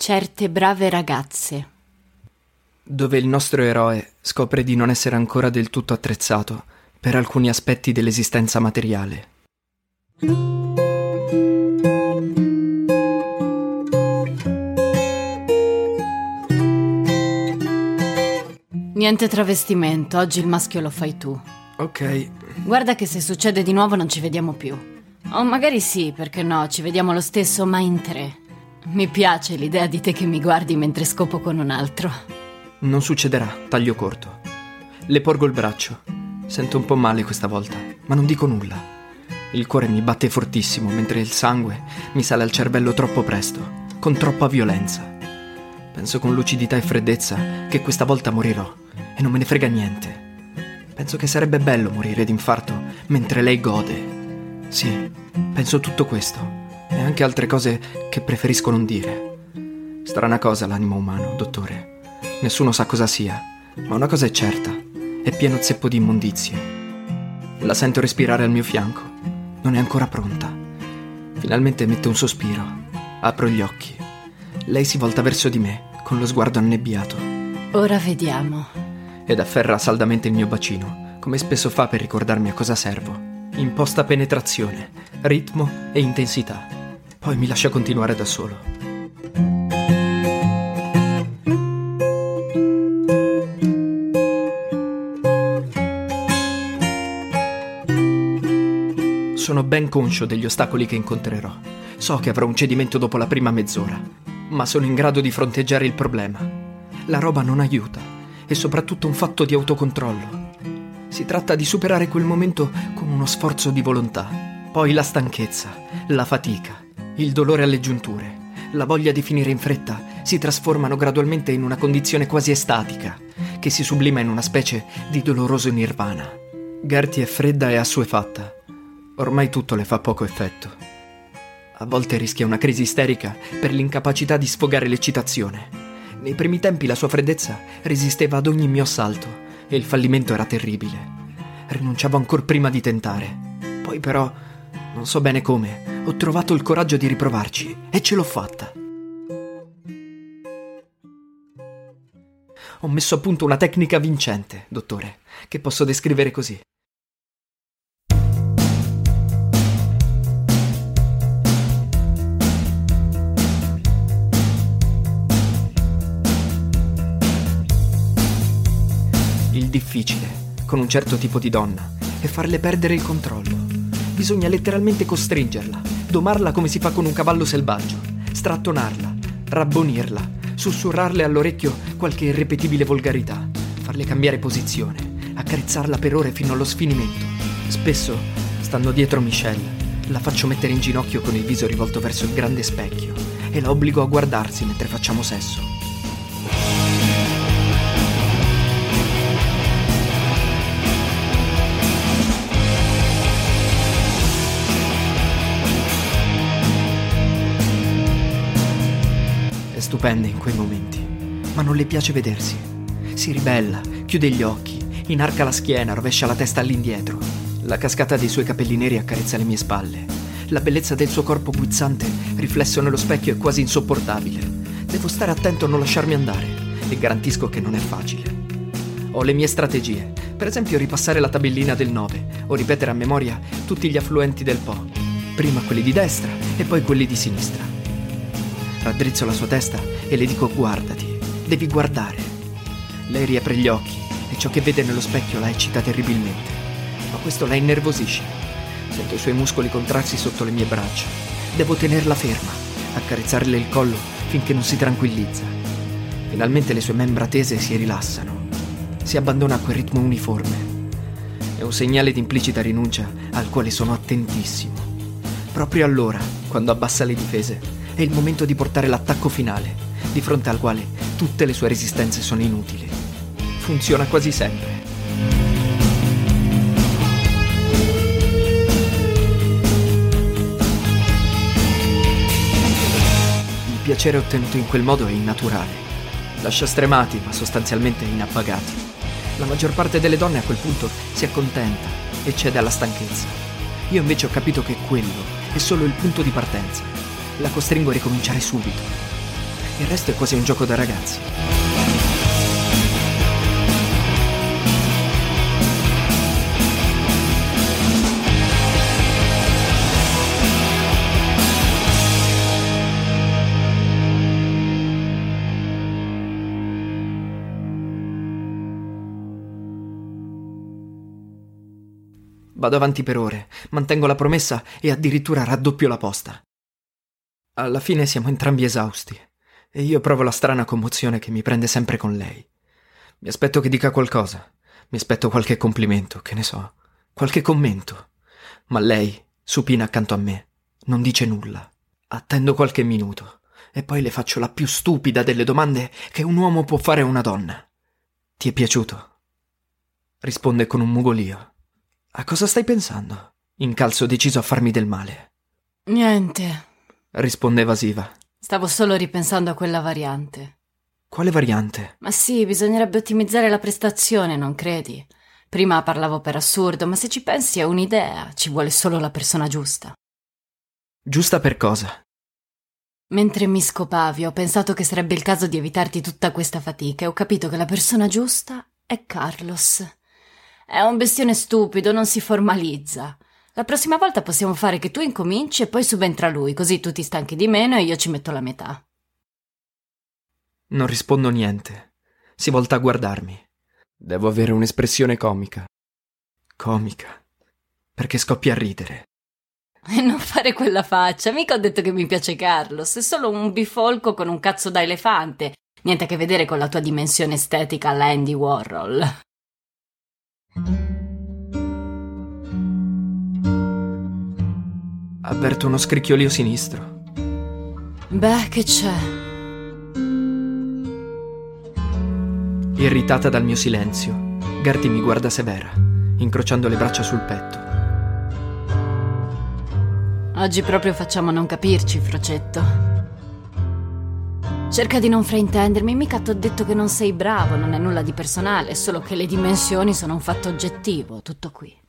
Certe brave ragazze, dove il nostro eroe scopre di non essere ancora del tutto attrezzato per alcuni aspetti dell'esistenza materiale. Niente travestimento, oggi il maschio lo fai tu. Ok. Guarda che se succede di nuovo non ci vediamo più. O magari sì, perché no, ci vediamo lo stesso, ma in tre. Mi piace l'idea di te che mi guardi mentre scopo con un altro. Non succederà, taglio corto. Le porgo il braccio. Sento un po' male questa volta, ma non dico nulla. Il cuore mi batte fortissimo, mentre il sangue mi sale al cervello troppo presto, con troppa violenza. Penso con lucidità e freddezza che questa volta morirò, e non me ne frega niente. Penso che sarebbe bello morire d'infarto mentre lei gode. Sì, penso tutto questo. E anche altre cose che preferisco non dire. Strana cosa l'animo umano, dottore. Nessuno sa cosa sia, ma una cosa è certa: è pieno zeppo di immondizie. La sento respirare al mio fianco. Non è ancora pronta. Finalmente mette un sospiro. Apro gli occhi. Lei si volta verso di me, con lo sguardo annebbiato. Ora vediamo. Ed afferra saldamente il mio bacino, come spesso fa per ricordarmi a cosa servo. Imposta penetrazione, ritmo e intensità. Poi mi lascia continuare da solo. Sono ben conscio degli ostacoli che incontrerò. So che avrò un cedimento dopo la prima mezz'ora, ma sono in grado di fronteggiare il problema. La roba non aiuta, è soprattutto un fatto di autocontrollo. Si tratta di superare quel momento con uno sforzo di volontà. Poi la stanchezza, la fatica, il dolore alle giunture, la voglia di finire in fretta si trasformano gradualmente in una condizione quasi estatica, che si sublima in una specie di doloroso nirvana. Gerti è fredda e assuefatta. Ormai tutto le fa poco effetto. A volte rischia una crisi isterica per l'incapacità di sfogare l'eccitazione. Nei primi tempi la sua freddezza resisteva ad ogni mio assalto e il fallimento era terribile. Rinunciavo ancor prima di tentare. Poi però, non so bene come, ho trovato il coraggio di riprovarci e ce l'ho fatta. Ho messo a punto una tecnica vincente, dottore, che posso descrivere così. Il difficile, con un certo tipo di donna, è farle perdere il controllo. Bisogna letteralmente costringerla. Domarla come si fa con un cavallo selvaggio, strattonarla, rabbonirla, sussurrarle all'orecchio qualche irrepetibile volgarità, farle cambiare posizione, accarezzarla per ore fino allo sfinimento. Spesso, stando dietro Michelle, la faccio mettere in ginocchio con il viso rivolto verso il grande specchio e la obbligo a guardarsi mentre facciamo sesso. Stupende in quei momenti, ma non le piace vedersi. Si ribella, chiude gli occhi, inarca la schiena, rovescia la testa all'indietro. La cascata dei suoi capelli neri accarezza le mie spalle. La bellezza del suo corpo guizzante, riflesso nello specchio, è quasi insopportabile. Devo stare attento a non lasciarmi andare, e garantisco che non è facile. Ho le mie strategie, per esempio ripassare la tabellina del 9 o ripetere a memoria tutti gli affluenti del Po, prima quelli di destra e poi quelli di sinistra. Raddrizzo la sua testa e le dico: guardati, devi guardare. Lei riapre gli occhi e ciò che vede nello specchio la eccita terribilmente, ma questo la innervosisce. Sento i suoi muscoli contrarsi sotto le mie braccia. Devo tenerla ferma, accarezzarle il collo finché non si tranquillizza. Finalmente le sue membra tese si rilassano, si abbandona a quel ritmo uniforme. È un segnale di implicita rinuncia al quale sono attentissimo. Proprio allora, quando abbassa le difese, è il momento di portare l'attacco finale, di fronte al quale tutte le sue resistenze sono inutili. Funziona quasi sempre. Il piacere ottenuto in quel modo è innaturale. Lascia stremati, ma sostanzialmente inappagati. La maggior parte delle donne a quel punto si accontenta e cede alla stanchezza. Io invece ho capito che quello è solo il punto di partenza. La costringo a ricominciare subito. Il resto è quasi un gioco da ragazzi. Vado avanti per ore, mantengo la promessa e addirittura raddoppio la posta. Alla fine siamo entrambi esausti e io provo la strana commozione che mi prende sempre con lei. Mi aspetto che dica qualcosa, mi aspetto qualche complimento, che ne so, qualche commento. Ma lei, supina accanto a me, non dice nulla. Attendo qualche minuto e poi le faccio la più stupida delle domande che un uomo può fare a una donna. Ti è piaciuto? Risponde con un mugolio. A cosa stai pensando? Incalzo deciso a farmi del male. Niente, risponde evasiva. Stavo solo ripensando a quella variante. Quale variante? Ma sì, bisognerebbe ottimizzare la prestazione, non credi? Prima parlavo per assurdo, ma se ci pensi è un'idea, ci vuole solo la persona giusta. Giusta per cosa? Mentre mi scopavi, ho pensato che sarebbe il caso di evitarti tutta questa fatica e ho capito che la persona giusta è Carlos. È un bestione stupido, non si formalizza. La prossima volta possiamo fare che tu incominci e poi subentra lui, così tu ti stanchi di meno e io ci metto la metà. Non rispondo niente. Si volta a guardarmi. Devo avere un'espressione comica. Comica? Perché scoppia a ridere. E non fare quella faccia, mica ho detto che mi piace Carlos, è solo un bifolco con un cazzo da elefante. Niente a che vedere con la tua dimensione estetica alla Andy Warhol. Avverto uno scricchiolio sinistro. Beh, che c'è? Irritata dal mio silenzio, Gerti mi guarda severa, incrociando le braccia sul petto. Oggi proprio facciamo non capirci, Frocetto. Cerca di non fraintendermi, mica t'ho detto che non sei bravo, non è nulla di personale, è solo che le dimensioni sono un fatto oggettivo, tutto qui.